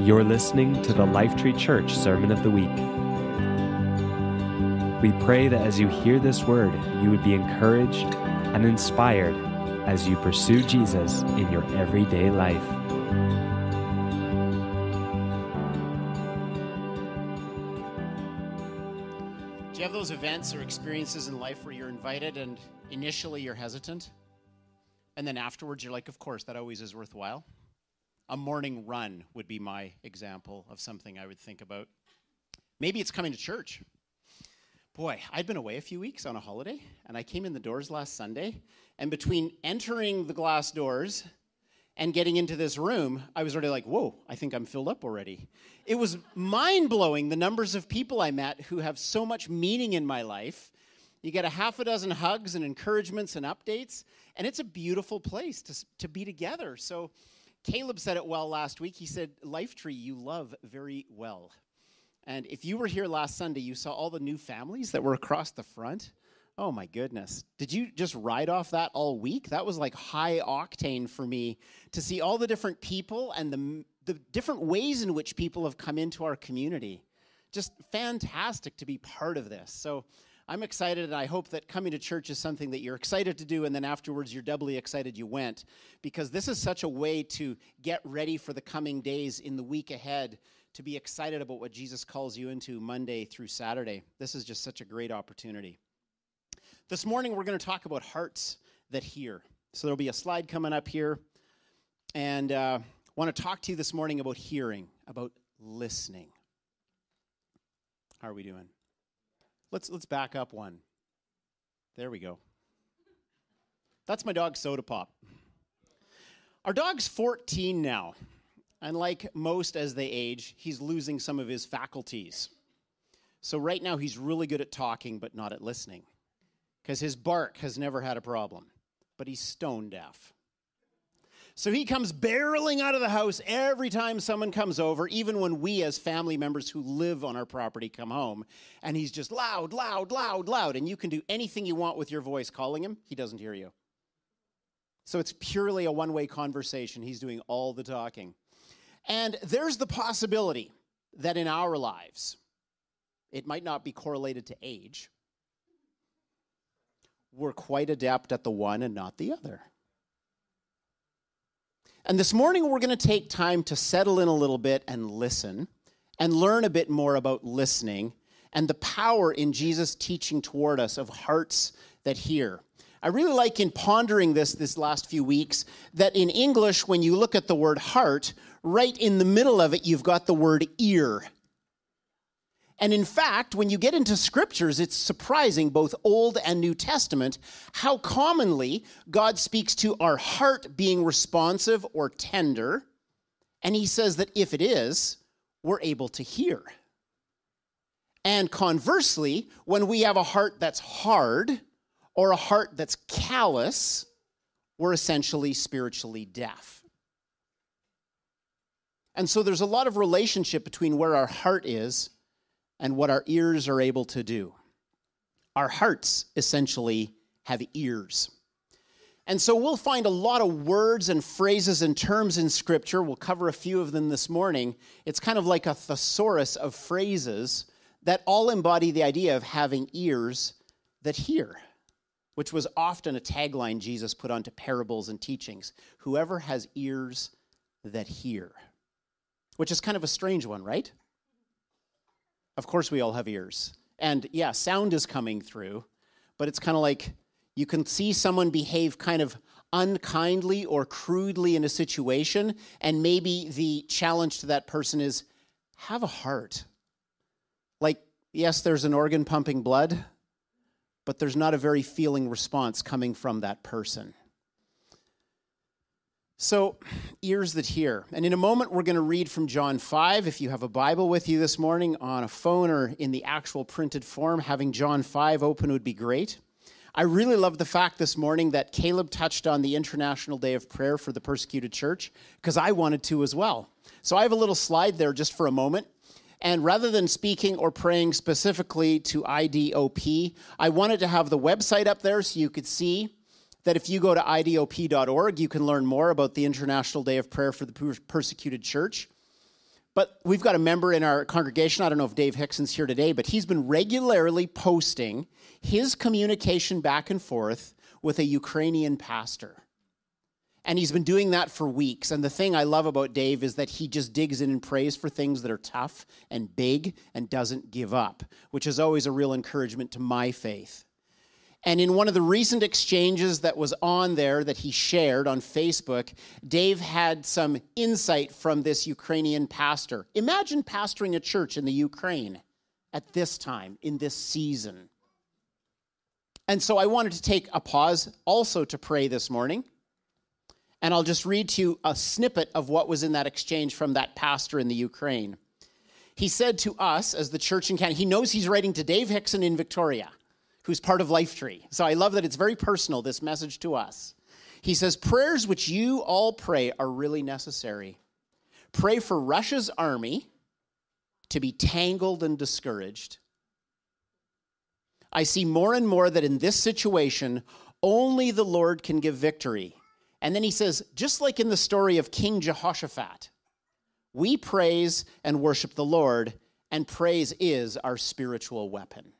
You're listening to the Life Tree Church Sermon of the Week. We pray that as you hear this word, you would be encouraged and inspired as you pursue Jesus in your everyday life. Do you have those events or experiences in life where you're invited and initially you're hesitant? And then afterwards you're like, of course, that always is worthwhile. A morning run would be my example of something I would think about. Maybe it's coming to church. Boy, I'd been away a few weeks on a holiday, and I came in the doors last Sunday, and between entering the glass doors and getting into this room, I was already like, whoa, I think I'm filled up already. It was mind-blowing, the numbers of people I met who have so much meaning in my life. You get a half a dozen hugs and encouragements and updates, and it's a beautiful place to be together. So Caleb said it well last week. He said, Life Tree, you love very well. And if you were here last Sunday, you saw all the new families that were across the front. Oh, my goodness. Did you just ride off that all week? That was like high octane for me to see all the different people and the different ways in which people have come into our community. Just fantastic to be part of this. So I'm excited, and I hope that coming to church is something that you're excited to do, and then afterwards you're doubly excited you went, because this is such a way to get ready for the coming days in the week ahead, to be excited about what Jesus calls you into Monday through Saturday. This is just such a great opportunity. This morning we're going to talk about hearts that hear. So there'll be a slide coming up here, and I want to talk to you this morning about hearing, about listening. How are we doing? Let's back up one. There we go. That's my dog, Soda Pop. Our dog's 14 now, and like most as they age, he's losing some of his faculties. So right now he's really good at talking, but not at listening, because his bark has never had a problem, but he's stone deaf. So he comes barreling out of the house every time someone comes over, even when we as family members who live on our property come home, and he's just loud, loud, loud, loud, and you can do anything you want with your voice calling him, he doesn't hear you. So it's purely a one-way conversation. He's doing all the talking. And there's the possibility that in our lives, it might not be correlated to age, we're quite adept at the one and not the other. And this morning, we're going to take time to settle in a little bit and listen and learn a bit more about listening and the power in Jesus' teaching toward us of hearts that hear. I really like in pondering this last few weeks that in English, when you look at the word heart, right in the middle of it, you've got the word ear. And in fact, when you get into scriptures, it's surprising, both Old and New Testament, how commonly God speaks to our heart being responsive or tender. And he says that if it is, we're able to hear. And conversely, when we have a heart that's hard or a heart that's callous, we're essentially spiritually deaf. And so there's a lot of relationship between where our heart is and what our ears are able to do. Our hearts essentially have ears. And so we'll find a lot of words and phrases and terms in Scripture. We'll cover a few of them this morning. It's kind of like a thesaurus of phrases that all embody the idea of having ears that hear, which was often a tagline Jesus put onto parables and teachings. Whoever has ears that hear, which is kind of a strange one, right? Of course we all have ears. And yeah, sound is coming through, but it's kind of like you can see someone behave kind of unkindly or crudely in a situation, and maybe the challenge to that person is, have a heart. Like, yes, there's an organ pumping blood, but there's not a very feeling response coming from that person. So, ears that hear. And in a moment, we're going to read from John 5. If you have a Bible with you this morning on a phone or in the actual printed form, having John 5 open would be great. I really love the fact this morning that Caleb touched on the International Day of Prayer for the Persecuted Church, because I wanted to as well. So I have a little slide there just for a moment. And rather than speaking or praying specifically to IDOP, I wanted to have the website up there so you could see that if you go to idop.org, you can learn more about the International Day of Prayer for the Persecuted Church. But we've got a member in our congregation, I don't know if Dave Hickson's here today, but he's been regularly posting his communication back and forth with a Ukrainian pastor. And he's been doing that for weeks. And the thing I love about Dave is that he just digs in and prays for things that are tough and big and doesn't give up, which is always a real encouragement to my faith. And in one of the recent exchanges that was on there that he shared on Facebook, Dave had some insight from this Ukrainian pastor. Imagine pastoring a church in the Ukraine at this time, in this season. And so I wanted to take a pause also to pray this morning. And I'll just read to you a snippet of what was in that exchange from that pastor in the Ukraine. He said to us as the church in Canada, he knows he's writing to Dave Hickson in Victoria, who's part of Life Tree. So I love that it's very personal, this message to us. He says, prayers which you all pray are really necessary. Pray for Russia's army to be tangled and discouraged. I see more and more that in this situation, only the Lord can give victory. And then he says, just like in the story of King Jehoshaphat, we praise and worship the Lord, and praise is our spiritual weapon.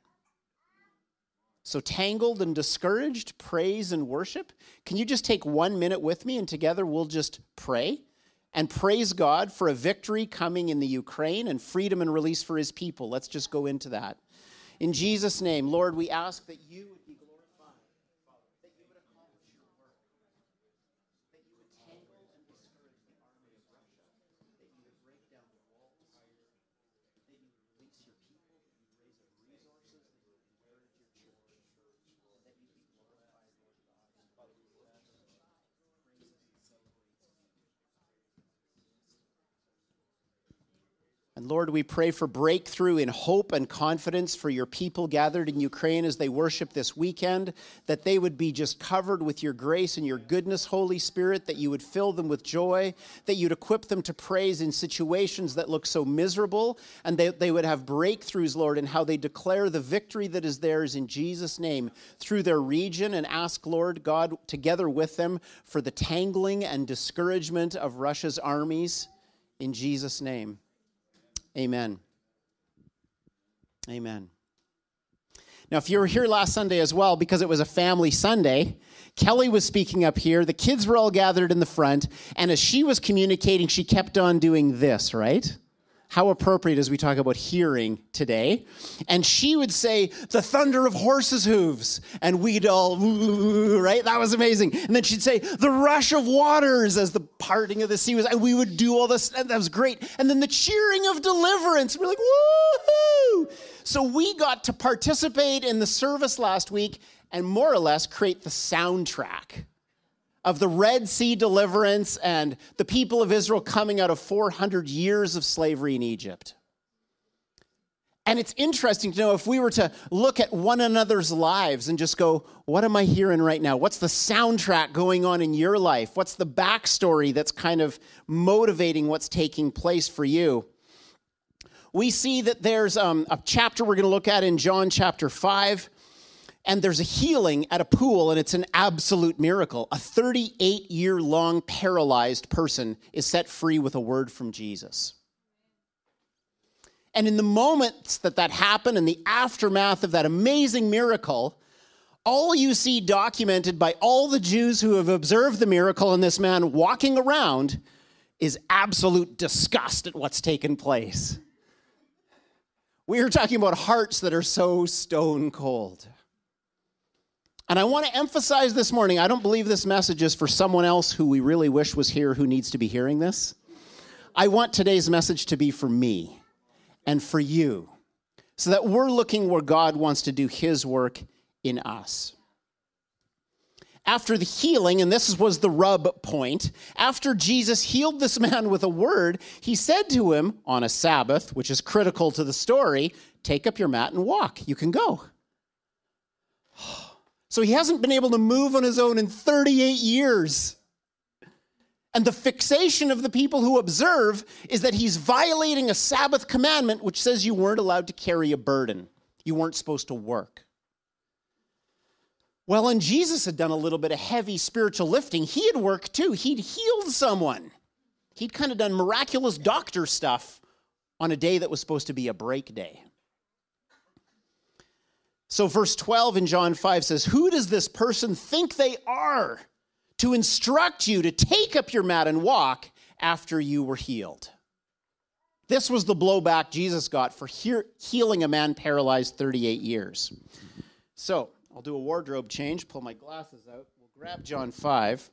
So tangled and discouraged, praise and worship. Can you just take 1 minute with me and together we'll just pray and praise God for a victory coming in the Ukraine and freedom and release for his people. Let's just go into that. In Jesus' name, Lord, we ask that you would be glorified, that you would accomplish your work, that you would tangle and discourage the army of Russia, that you would break down the walls, that you would release your people, that you raise up resources, that you would inherit your children. And Lord, we pray for breakthrough in hope and confidence for your people gathered in Ukraine as they worship this weekend, that they would be just covered with your grace and your goodness, Holy Spirit, that you would fill them with joy, that you'd equip them to praise in situations that look so miserable, and they would have breakthroughs, Lord, in how they declare the victory that is theirs in Jesus' name through their region, and ask, Lord God, together with them for the tangling and discouragement of Russia's armies in Jesus' name. Amen. Amen. Now, if you were here last Sunday as well, because it was a family Sunday, Kelly was speaking up here. The kids were all gathered in the front. And as she was communicating, she kept on doing this, right? How appropriate as we talk about hearing today. And she would say, the thunder of horses' hooves. And we'd all, right? That was amazing. And then she'd say, the rush of waters as the parting of the sea was, and we would do all this. And that was great. And then the cheering of deliverance. We're like, woohoo! So we got to participate in the service last week and more or less create the soundtrack of the Red Sea deliverance and the people of Israel coming out of 400 years of slavery in Egypt. And it's interesting to know if we were to look at one another's lives and just go, what am I hearing right now? What's the soundtrack going on in your life? What's the backstory that's kind of motivating what's taking place for you? We see that there's a chapter we're going to look at in John chapter 5. And there's a healing at a pool, and it's an absolute miracle. A 38-year-long paralyzed person is set free with a word from Jesus. And in the moments that that happened, in the aftermath of that amazing miracle, all you see documented by all the Jews who have observed the miracle and this man walking around is absolute disgust at what's taken place. We are talking about hearts that are so stone cold. And I want to emphasize this morning, I don't believe this message is for someone else who we really wish was here who needs to be hearing this. I want today's message to be for me and for you, so that we're looking where God wants to do his work in us. After the healing, and this was the rub point, after Jesus healed this man with a word, he said to him on a Sabbath, which is critical to the story, take up your mat and walk. You can go. So he hasn't been able to move on his own in 38 years. And the fixation of the people who observe is that he's violating a Sabbath commandment, which says you weren't allowed to carry a burden. You weren't supposed to work. Well, and Jesus had done a little bit of heavy spiritual lifting. He had worked too. He'd healed someone. He'd kind of done miraculous doctor stuff on a day that was supposed to be a break day. So verse 12 in John 5 says, "Who does this person think they are to instruct you to take up your mat and walk after you were healed?" This was the blowback Jesus got for healing a man paralyzed 38 years. So I'll do a wardrobe change, pull my glasses out. We'll grab John 5,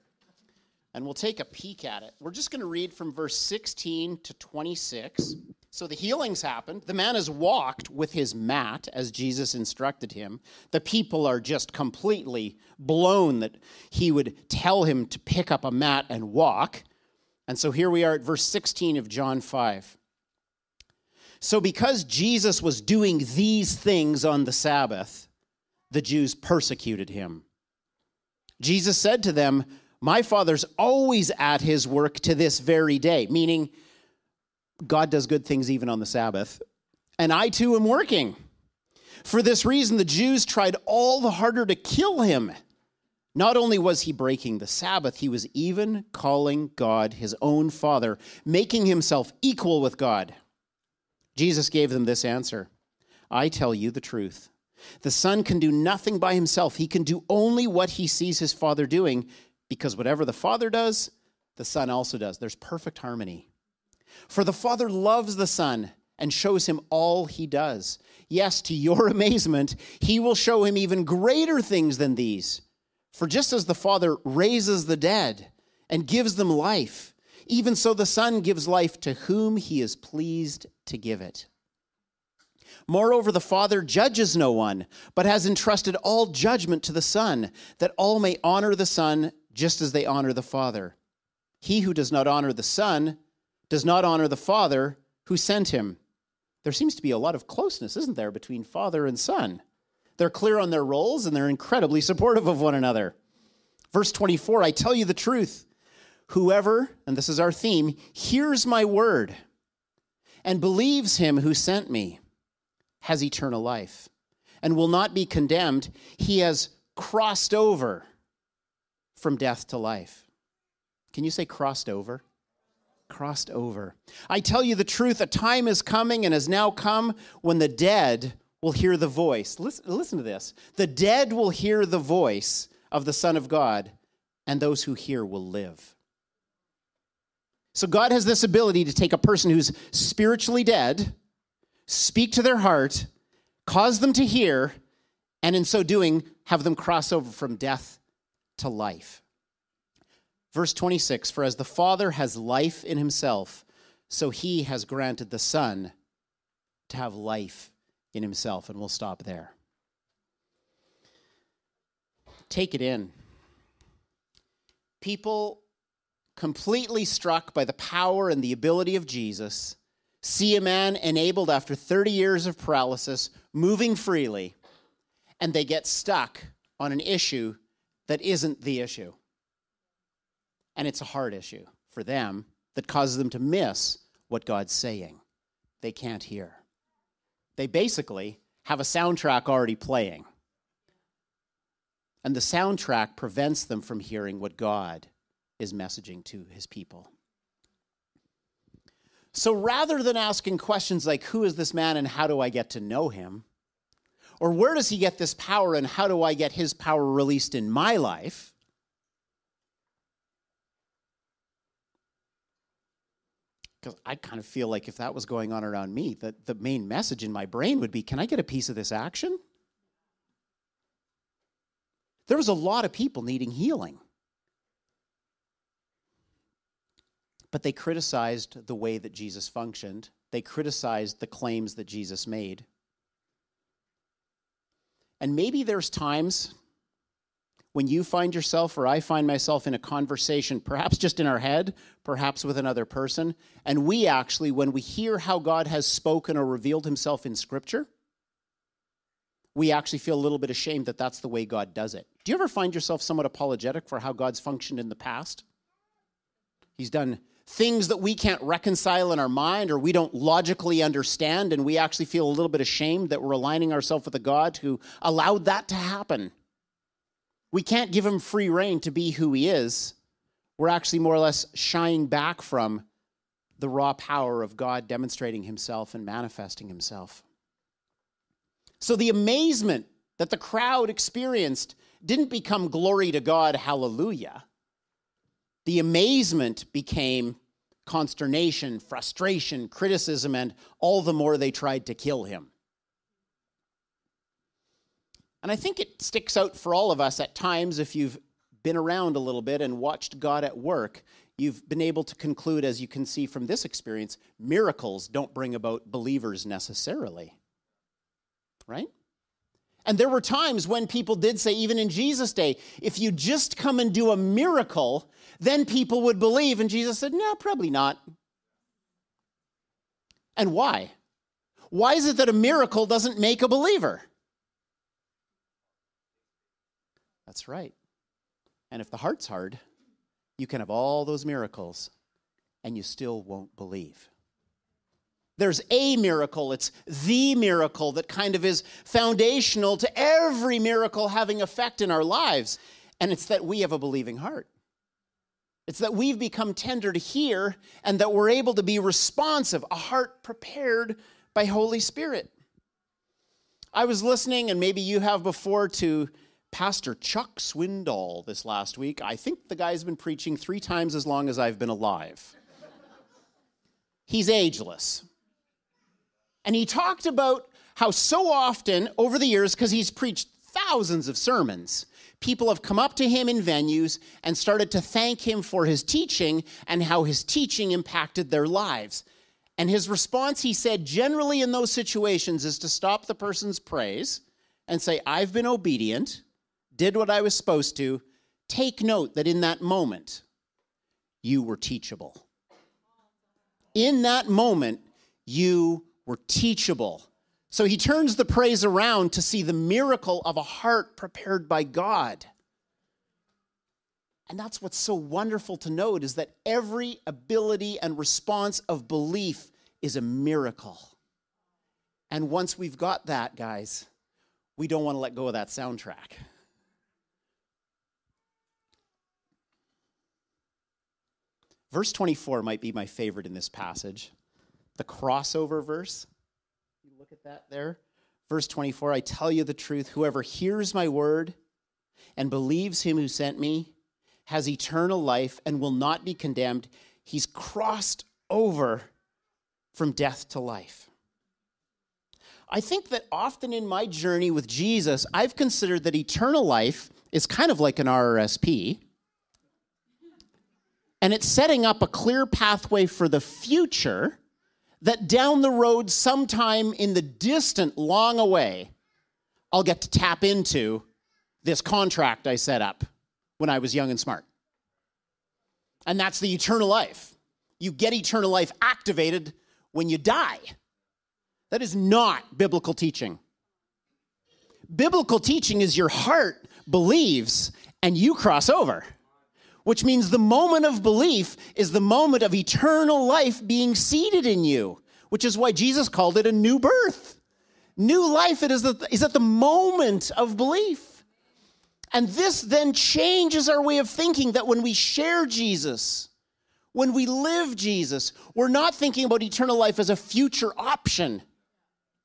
and we'll take a peek at it. We're just going to read from verse 16 to 26. So the healing's happened. The man has walked with his mat, as Jesus instructed him. The people are just completely blown that he would tell him to pick up a mat and walk. And so here we are at verse 16 of John 5. So because Jesus was doing these things on the Sabbath, the Jews persecuted him. Jesus said to them, "My Father's always at his work to this very day," meaning God does good things even on the Sabbath, "and I too am working." For this reason, the Jews tried all the harder to kill him. Not only was he breaking the Sabbath, he was even calling God his own Father, making himself equal with God. Jesus gave them this answer, "I tell you the truth. The Son can do nothing by himself. He can do only what he sees his Father doing, because whatever the Father does, the Son also does." There's perfect harmony. "For the Father loves the Son and shows him all he does. Yes, to your amazement, he will show him even greater things than these. For just as the Father raises the dead and gives them life, even so the Son gives life to whom he is pleased to give it. Moreover, the Father judges no one, but has entrusted all judgment to the Son, that all may honor the Son just as they honor the Father. He who does not honor the Son does not honor the Father who sent him." There seems to be a lot of closeness, isn't there, between Father and Son? They're clear on their roles, and they're incredibly supportive of one another. Verse 24, "I tell you the truth. Whoever," and this is our theme, "hears my word and believes him who sent me has eternal life and will not be condemned. He has crossed over from death to life." Can you say crossed over? Crossed over. "I tell you the truth, a time is coming and has now come when the dead will hear the voice." Listen to this. "The dead will hear the voice of the Son of God, and those who hear will live." So God has this ability to take a person who's spiritually dead, speak to their heart, cause them to hear, and in so doing, have them cross over from death to life. Verse 26, "For as the Father has life in himself, so he has granted the Son to have life in himself." And we'll stop there. Take it in. People completely struck by the power and the ability of Jesus see a man enabled after 30 years of paralysis, moving freely, and they get stuck on an issue that isn't the issue. And it's a hard issue for them that causes them to miss what God's saying. They can't hear. They basically have a soundtrack already playing. And the soundtrack prevents them from hearing what God is messaging to his people. So rather than asking questions like, who is this man and how do I get to know him? Or where does he get this power and how do I get his power released in my life? Because I kind of feel like if that was going on around me, that the main message in my brain would be, can I get a piece of this action? There was a lot of people needing healing. But they criticized the way that Jesus functioned. They criticized the claims that Jesus made. And maybe there's times when you find yourself or I find myself in a conversation, perhaps just in our head, perhaps with another person, and we actually, when we hear how God has spoken or revealed himself in Scripture, we actually feel a little bit ashamed that that's the way God does it. Do you ever find yourself somewhat apologetic for how God's functioned in the past? He's done things that we can't reconcile in our mind or we don't logically understand, and we actually feel a little bit ashamed that we're aligning ourselves with a God who allowed that to happen. we can't give him free rein to be who he is. We're actually more or less shying back from the raw power of God demonstrating himself and manifesting himself. So the amazement that the crowd experienced didn't become glory to God, hallelujah. The amazement became consternation, frustration, criticism, and all the more they tried to kill him. And I think it sticks out for all of us at times. If you've been around a little bit and watched God at work, you've been able to conclude, as you can see from this experience, miracles don't bring about believers necessarily, right? And there were times when people did say, even in Jesus' day, if you just come and do a miracle, then people would believe. And Jesus said, no, probably not. And why? Why is it that a miracle doesn't make a believer? That's right. And if the heart's hard, you can have all those miracles and you still won't believe. There's a miracle, it's the miracle that kind of is foundational to every miracle having effect in our lives. And it's that we have a believing heart. It's that we've become tender to hear and that we're able to be responsive, a heart prepared by Holy Spirit. I was listening, and maybe you have before, to Pastor Chuck Swindoll this last week. I think the guy's been preaching 3 times as long as I've been alive. He's ageless. And he talked about how so often over the years, because he's preached thousands of sermons, people have come up to him in venues and started to thank him for his teaching and how his teaching impacted their lives. And his response, he said, generally in those situations is to stop the person's praise and say, I've been obedient, did what I was supposed to. Take note that in that moment, you were teachable. In that moment, you were teachable. So he turns the praise around to see the miracle of a heart prepared by God. And that's what's so wonderful to note, is that every ability and response of belief is a miracle. And once we've got that, guys, we don't want to let go of that soundtrack. Verse 24 might be my favorite in this passage. The crossover verse. You look at that there. Verse 24, I tell you the truth, whoever hears my word and believes him who sent me has eternal life and will not be condemned. He's crossed over from death to life. I think that often in my journey with Jesus, I've considered that eternal life is kind of like an RRSP. And it's setting up a clear pathway for the future that down the road, sometime in the distant, long away, I'll get to tap into this contract I set up when I was young and smart. And that's the eternal life. You get eternal life activated when you die. That is not biblical teaching. Biblical teaching is your heart believes and you cross over, which means the moment of belief is the moment of eternal life being seated in you, which is why Jesus called it a new birth. New life is at the moment of belief. And this then changes our way of thinking, that when we share Jesus, when we live Jesus, we're not thinking about eternal life as a future option.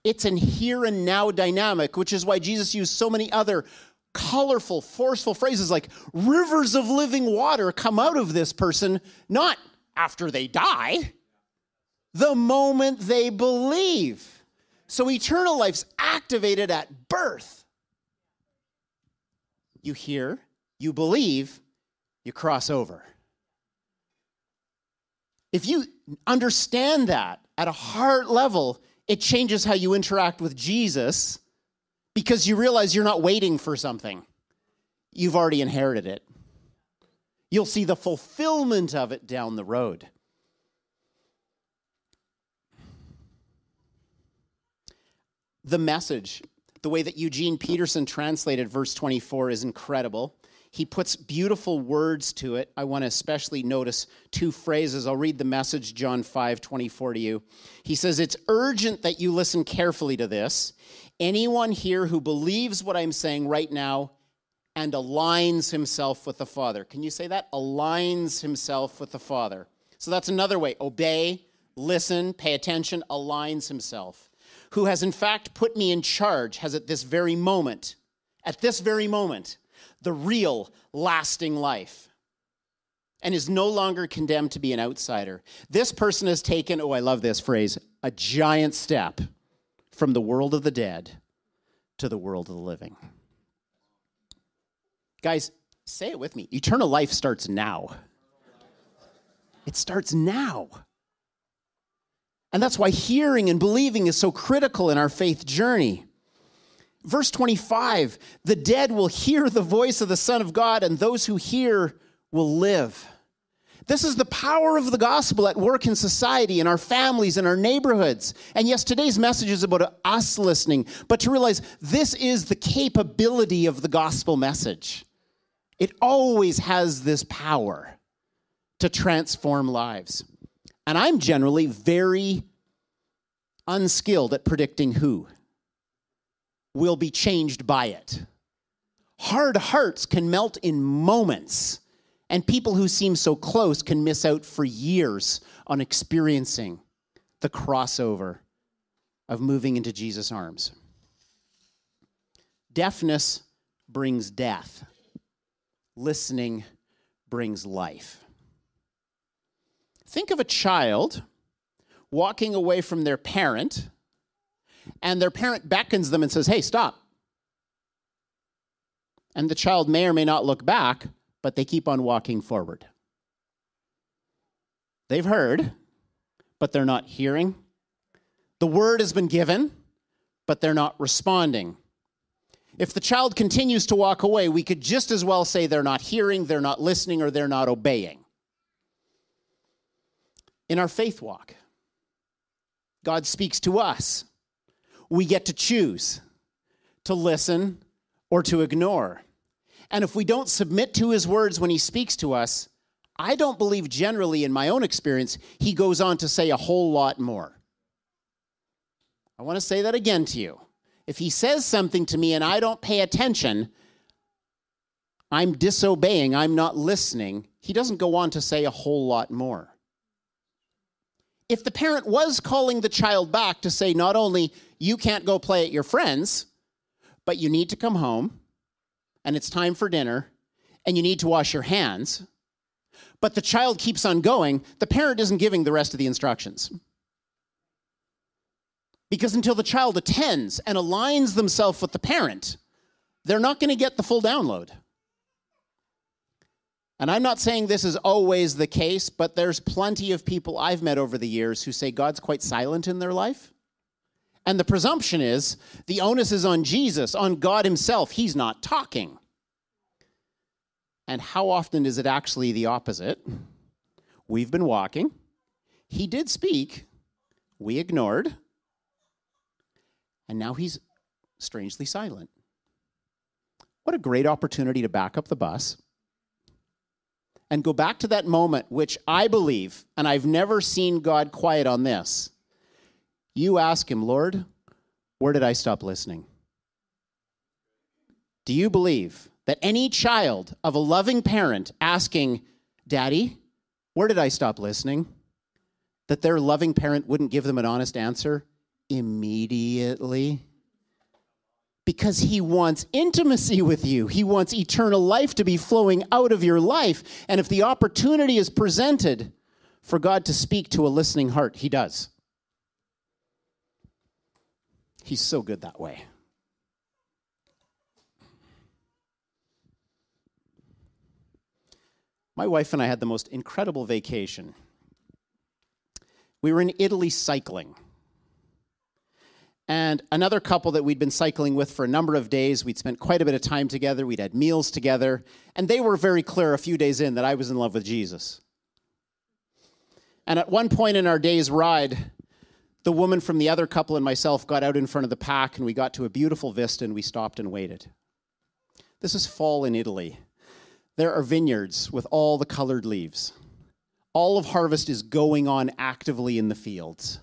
It's an here and now dynamic, which is why Jesus used so many other colorful, forceful phrases like rivers of living water come out of this person, not after they die, the moment they believe. So eternal life's activated at birth. You hear, you believe, you cross over. If you understand that at a heart level, it changes how you interact with Jesus, because you realize you're not waiting for something. You've already inherited it. You'll see the fulfillment of it down the road. The message, the way that Eugene Peterson translated verse 24 is incredible. He puts beautiful words to it. I want to especially notice 2 phrases. I'll read the message, John 5:24 to you. He says, it's urgent that you listen carefully to this. Anyone here who believes what I'm saying right now and aligns himself with the Father. Can you say that? Aligns himself with the Father. So that's another way. Obey, listen, pay attention, aligns himself. Who has in fact put me in charge, has at this very moment, the real lasting life, and is no longer condemned to be an outsider. This person has taken, oh, I love this phrase, a giant step from the world of the dead to the world of the living. Guys, say it with me. Eternal life starts now. It starts now. And that's why hearing and believing is so critical in our faith journey. Verse 25, the dead will hear the voice of the Son of God, and those who hear will live. This is the power of the gospel at work in society, in our families, in our neighborhoods. And yes, today's message is about us listening, but to realize this is the capability of the gospel message. It always has this power to transform lives. And I'm generally very unskilled at predicting who will be changed by it. Hard hearts can melt in moments, and people who seem so close can miss out for years on experiencing the crossover of moving into Jesus' arms. Deafness brings death. Listening brings life. Think of a child walking away from their parent, and their parent beckons them and says, hey, stop. And the child may or may not look back, but they keep on walking forward. They've heard, but they're not hearing. The word has been given, but they're not responding. If the child continues to walk away, we could just as well say they're not hearing, they're not listening, or they're not obeying. In our faith walk, God speaks to us. We get to choose to listen or to ignore. And if we don't submit to his words when he speaks to us, I don't believe generally in my own experience, he goes on to say a whole lot more. I want to say that again to you. If he says something to me and I don't pay attention, I'm disobeying, I'm not listening. He doesn't go on to say a whole lot more. If the parent was calling the child back to say not only you can't go play at your friends, but you need to come home, and it's time for dinner, and you need to wash your hands, but the child keeps on going, the parent isn't giving the rest of the instructions. Because until the child attends and aligns themselves with the parent, they're not going to get the full download. And I'm not saying this is always the case, but there's plenty of people I've met over the years who say God's quite silent in their life. And the presumption is the onus is on Jesus, on God himself. He's not talking. And how often is it actually the opposite? We've been walking. He did speak. We ignored. And now he's strangely silent. What a great opportunity to back up the bus and go back to that moment, which I believe, and I've never seen God quiet on this. You ask him, Lord, where did I stop listening? Do you believe that any child of a loving parent asking, Daddy, where did I stop listening? That their loving parent wouldn't give them an honest answer immediately? Because he wants intimacy with you. He wants eternal life to be flowing out of your life. And if the opportunity is presented for God to speak to a listening heart, he does. He's so good that way. My wife and I had the most incredible vacation. We were in Italy cycling. And another couple that we'd been cycling with for a number of days, we'd spent quite a bit of time together, we'd had meals together, and they were very clear a few days in that I was in love with Jesus. And at one point in our day's ride, the woman from the other couple and myself got out in front of the pack, and we got to a beautiful vista, and we stopped and waited. This is fall in Italy. There are vineyards with all the colored leaves. All of harvest is going on actively in the fields.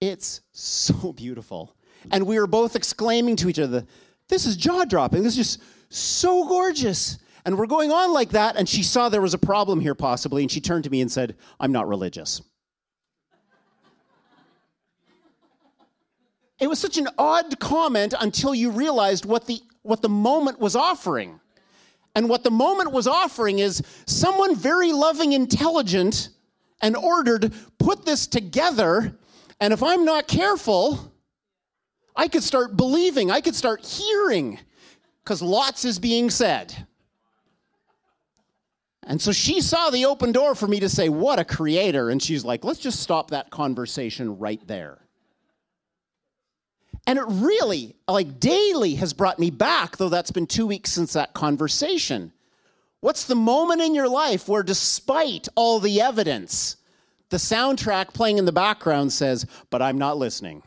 It's so beautiful. And we were both exclaiming to each other, this is jaw-dropping. This is just so gorgeous. And we're going on like that, and she saw there was a problem here possibly, and she turned to me and said, I'm not religious. It was such an odd comment until you realized what the moment was offering. And what the moment was offering is someone very loving, intelligent, and ordered put this together, and if I'm not careful, I could start believing, I could start hearing, because lots is being said. And so she saw the open door for me to say, what a creator. And she's like, let's just stop that conversation right there. And it really, like daily, has brought me back, though that's been 2 weeks since that conversation. What's the moment in your life where, despite all the evidence, the soundtrack playing in the background says, but I'm not listening?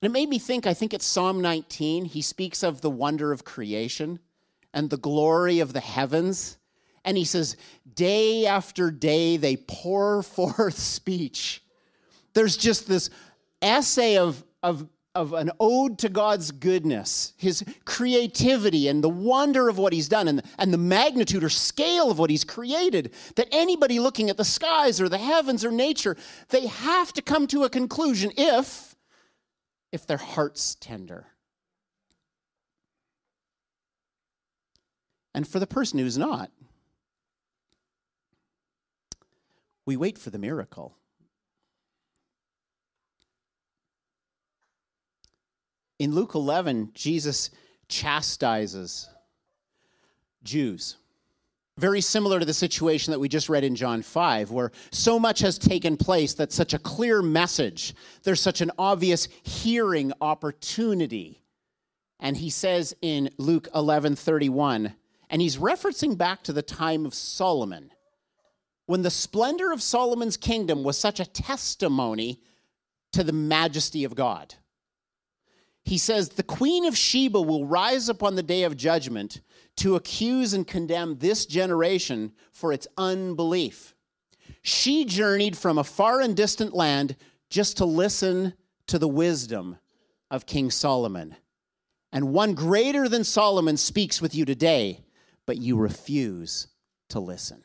And it made me think, I think it's Psalm 19. He speaks of the wonder of creation and the glory of the heavens. And he says, day after day, they pour forth speech. There's just this essay of an ode to God's goodness, his creativity and the wonder of what he's done and the magnitude or scale of what he's created, that anybody looking at the skies or the heavens or nature, they have to come to a conclusion if their heart's tender. And for the person who's not, we wait for the miracle. In Luke 11, Jesus chastises Jews. Very similar to the situation that we just read in John 5, where so much has taken place that such a clear message, there's such an obvious hearing opportunity. And he says in Luke 11:31, and he's referencing back to the time of Solomon, when the splendor of Solomon's kingdom was such a testimony to the majesty of God. He says, the Queen of Sheba will rise upon the day of judgment to accuse and condemn this generation for its unbelief. She journeyed from a far and distant land just to listen to the wisdom of King Solomon. And one greater than Solomon speaks with you today, but you refuse to listen.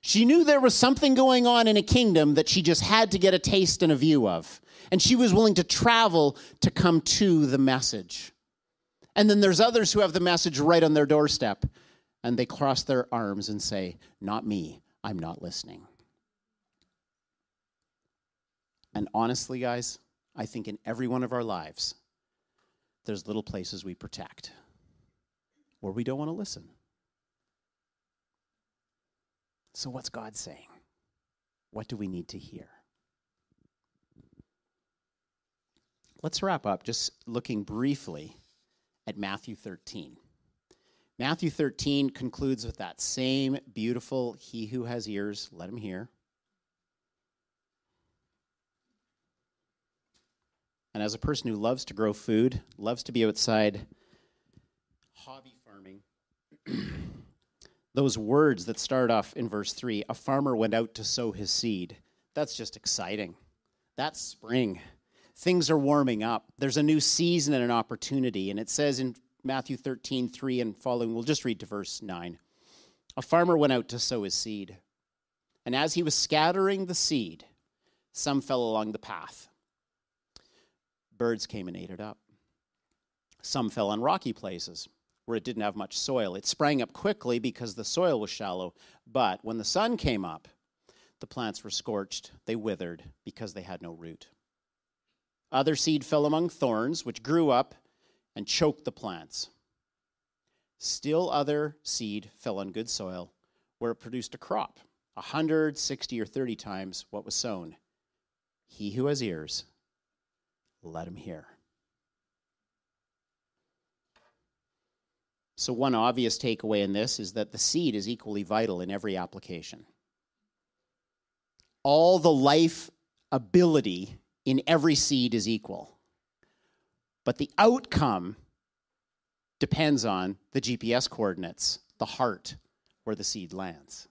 She knew there was something going on in a kingdom that she just had to get a taste and a view of. And she was willing to travel to come to the message. And then there's others who have the message right on their doorstep, and they cross their arms and say, not me, I'm not listening. And honestly, guys, I think in every one of our lives, there's little places we protect where we don't want to listen. So what's God saying? What do we need to hear? Let's wrap up just looking briefly at Matthew 13. Matthew 13 concludes with that same beautiful, he who has ears, let him hear. And as a person who loves to grow food, loves to be outside, hobby farming, those words that start off in verse 3, a farmer went out to sow his seed. That's just exciting. That's spring. Things are warming up. There's a new season and an opportunity. And it says in Matthew 13:3 and following, we'll just read to verse 9. A farmer went out to sow his seed. And as he was scattering the seed, some fell along the path. Birds came and ate it up. Some fell on rocky places, where it didn't have much soil. It sprang up quickly because the soil was shallow, but when the sun came up, the plants were scorched. They withered because they had no root. Other seed fell among thorns, which grew up and choked the plants. Still other seed fell on good soil, where it produced a crop, 160 or 30 times what was sown. He who has ears, let him hear. So one obvious takeaway in this is that the seed is equally vital in every application. All the life ability in every seed is equal. But the outcome depends on the GPS coordinates, the heart where the seed lands.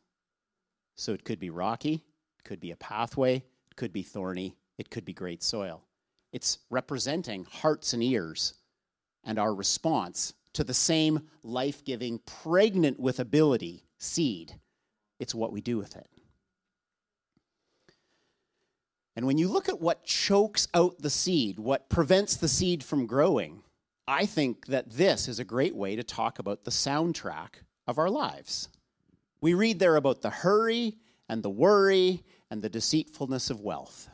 So it could be rocky, it could be a pathway, it could be thorny, it could be great soil. It's representing hearts and ears and our response to the same life-giving, pregnant with ability seed. It's what we do with it. And when you look at what chokes out the seed, what prevents the seed from growing, I think that this is a great way to talk about the soundtrack of our lives. We read there about the hurry and the worry and the deceitfulness of wealth.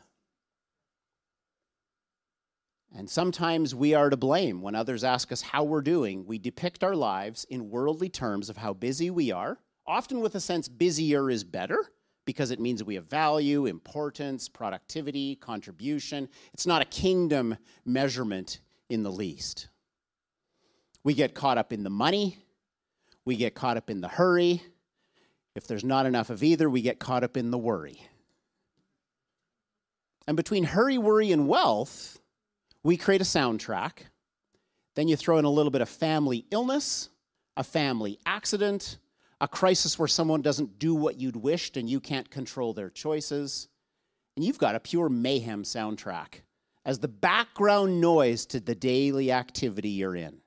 And sometimes we are to blame when others ask us how we're doing. We depict our lives in worldly terms of how busy we are, often with a sense busier is better, because it means we have value, importance, productivity, contribution. It's not a kingdom measurement in the least. We get caught up in the money. We get caught up in the hurry. If there's not enough of either, we get caught up in the worry. And between hurry, worry, and wealth, we create a soundtrack. Then you throw in a little bit of family illness, a family accident, a crisis where someone doesn't do what you'd wished and you can't control their choices. And you've got a pure mayhem soundtrack as the background noise to the daily activity you're in.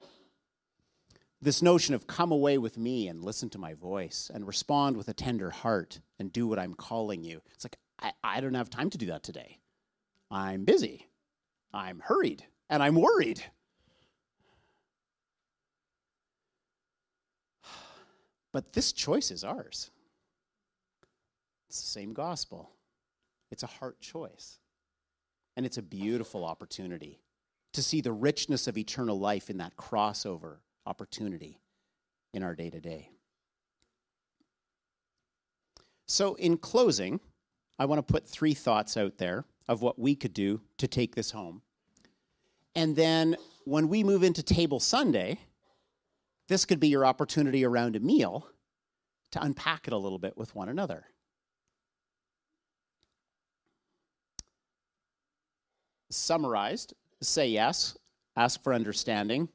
This notion of come away with me and listen to my voice and respond with a tender heart and do what I'm calling you. It's like, I don't have time to do that today. I'm busy. I'm hurried, and I'm worried. But this choice is ours. It's the same gospel. It's a heart choice. And it's a beautiful opportunity to see the richness of eternal life in that crossover opportunity in our day-to-day. So in closing, I want to put three thoughts out there of what we could do to take this home. And then when we move into Table Sunday, this could be your opportunity around a meal to unpack it a little bit with one another. Summarized, say yes, ask for understanding,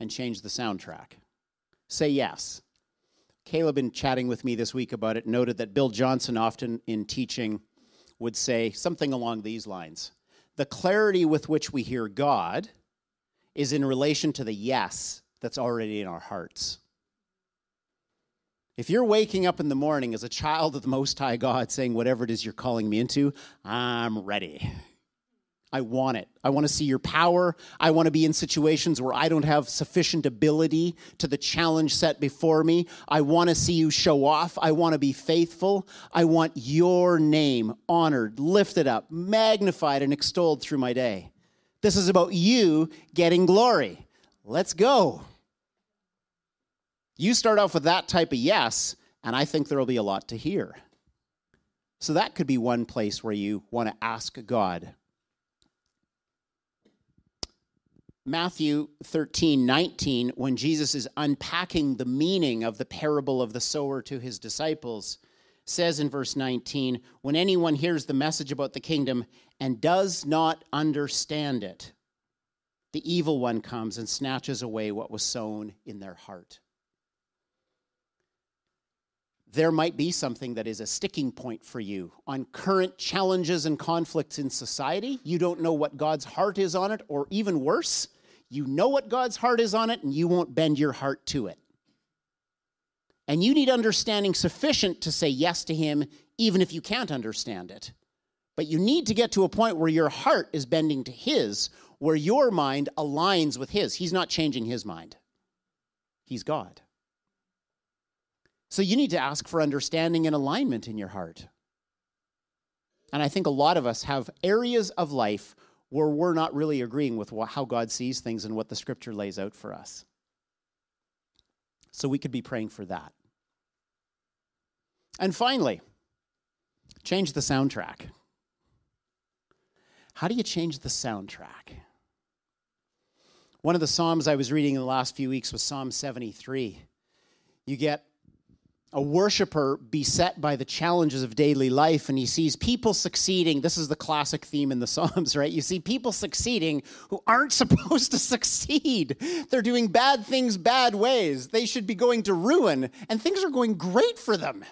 and change the soundtrack. Say yes. Caleb, in chatting with me this week about it, noted that Bill Johnson often in teaching would say something along these lines. The clarity with which we hear God is in relation to the yes that's already in our hearts. If you're waking up in the morning as a child of the Most High God saying, whatever it is you're calling me into, I'm ready. I want it. I want to see your power. I want to be in situations where I don't have sufficient ability to the challenge set before me. I want to see you show off. I want to be faithful. I want your name honored, lifted up, magnified, and extolled through my day. This is about you getting glory. Let's go. You start off with that type of yes, and I think there will be a lot to hear. So that could be one place where you want to ask God. Matthew 13:19, when Jesus is unpacking the meaning of the parable of the sower to his disciples, says in verse 19, when anyone hears the message about the kingdom and does not understand it, the evil one comes and snatches away what was sown in their heart. There might be something that is a sticking point for you on current challenges and conflicts in society. You don't know what God's heart is on it, or even worse, you know what God's heart is on it and you won't bend your heart to it. And you need understanding sufficient to say yes to him, even if you can't understand it. But you need to get to a point where your heart is bending to his, where your mind aligns with his. He's not changing his mind. He's God. So you need to ask for understanding and alignment in your heart. And I think a lot of us have areas of life where we're not really agreeing with how God sees things and what the scripture lays out for us. So we could be praying for that. And finally, change the soundtrack. How do you change the soundtrack? One of the Psalms I was reading in the last few weeks was Psalm 73. You get a worshiper beset by the challenges of daily life, and he sees people succeeding. This is the classic theme in the Psalms, right? You see people succeeding who aren't supposed to succeed. They're doing bad things bad ways. They should be going to ruin, and things are going great for them.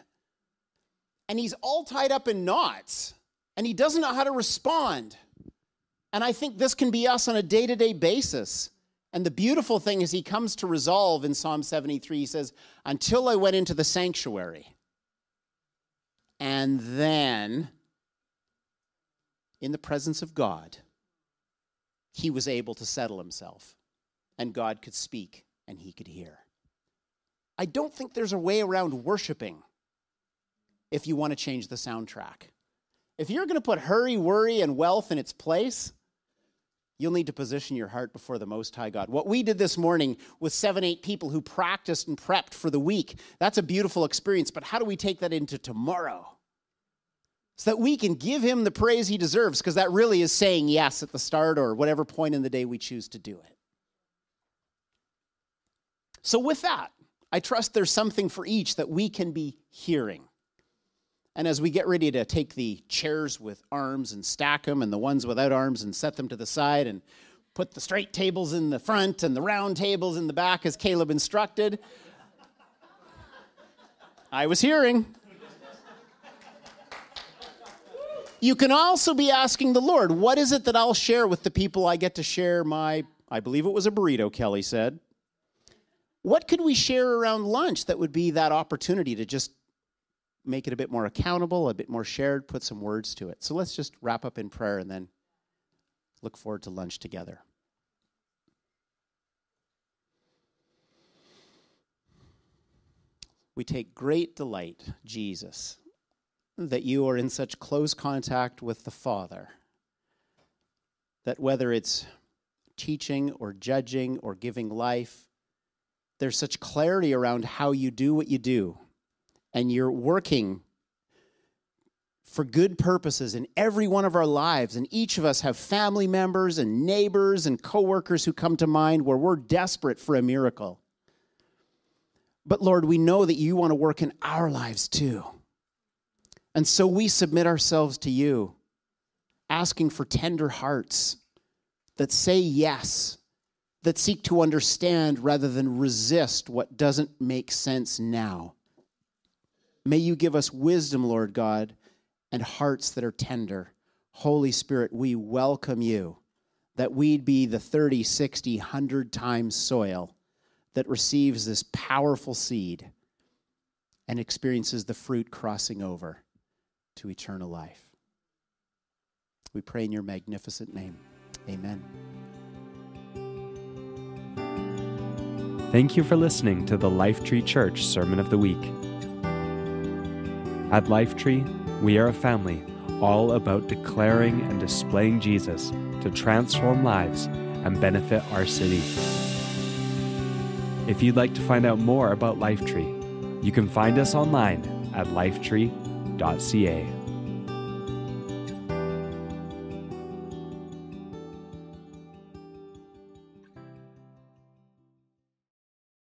And he's all tied up in knots, and he doesn't know how to respond. And I think this can be us on a day-to-day basis And the beautiful thing is he comes to resolve in Psalm 73. He says, until I went into the sanctuary. And then, in the presence of God, he was able to settle himself. And God could speak and he could hear. I don't think there's a way around worshiping if you want to change the soundtrack. If you're going to put hurry, worry, and wealth in its place, you'll need to position your heart before the Most High God. What we did this morning with 7, 8 people who practiced and prepped for the week, that's a beautiful experience, but how do we take that into tomorrow? So that we can give him the praise he deserves, because that really is saying yes at the start or whatever point in the day we choose to do it. So with that, I trust there's something for each that we can be hearing. And as we get ready to take the chairs with arms and stack them and the ones without arms and set them to the side and put the straight tables in the front and the round tables in the back as Caleb instructed, I was hearing. You can also be asking the Lord, what is it that I'll share with the people I get to share my, I believe it was a burrito, Kelly said. What could we share around lunch that would be that opportunity to just make it a bit more accountable, a bit more shared, put some words to it? So let's just wrap up in prayer and then look forward to lunch together. We take great delight, Jesus, that you are in such close contact with the Father, that whether it's teaching or judging or giving life, there's such clarity around how you do what you do, and you're working for good purposes in every one of our lives, and each of us have family members and neighbors and coworkers who come to mind where we're desperate for a miracle. But Lord, we know that you want to work in our lives too, and so we submit ourselves to you, asking for tender hearts that say yes, that seek to understand rather than resist what doesn't make sense now. May you give us wisdom, Lord God, and hearts that are tender. Holy Spirit, we welcome you, that we'd be the 30, 60, 100 times soil that receives this powerful seed and experiences the fruit crossing over to eternal life. We pray in your magnificent name. Amen. Thank you for listening to the Life Tree Church Sermon of the Week. At Life Tree, we are a family all about declaring and displaying Jesus to transform lives and benefit our city. If you'd like to find out more about Life Tree, you can find us online at lifetree.ca.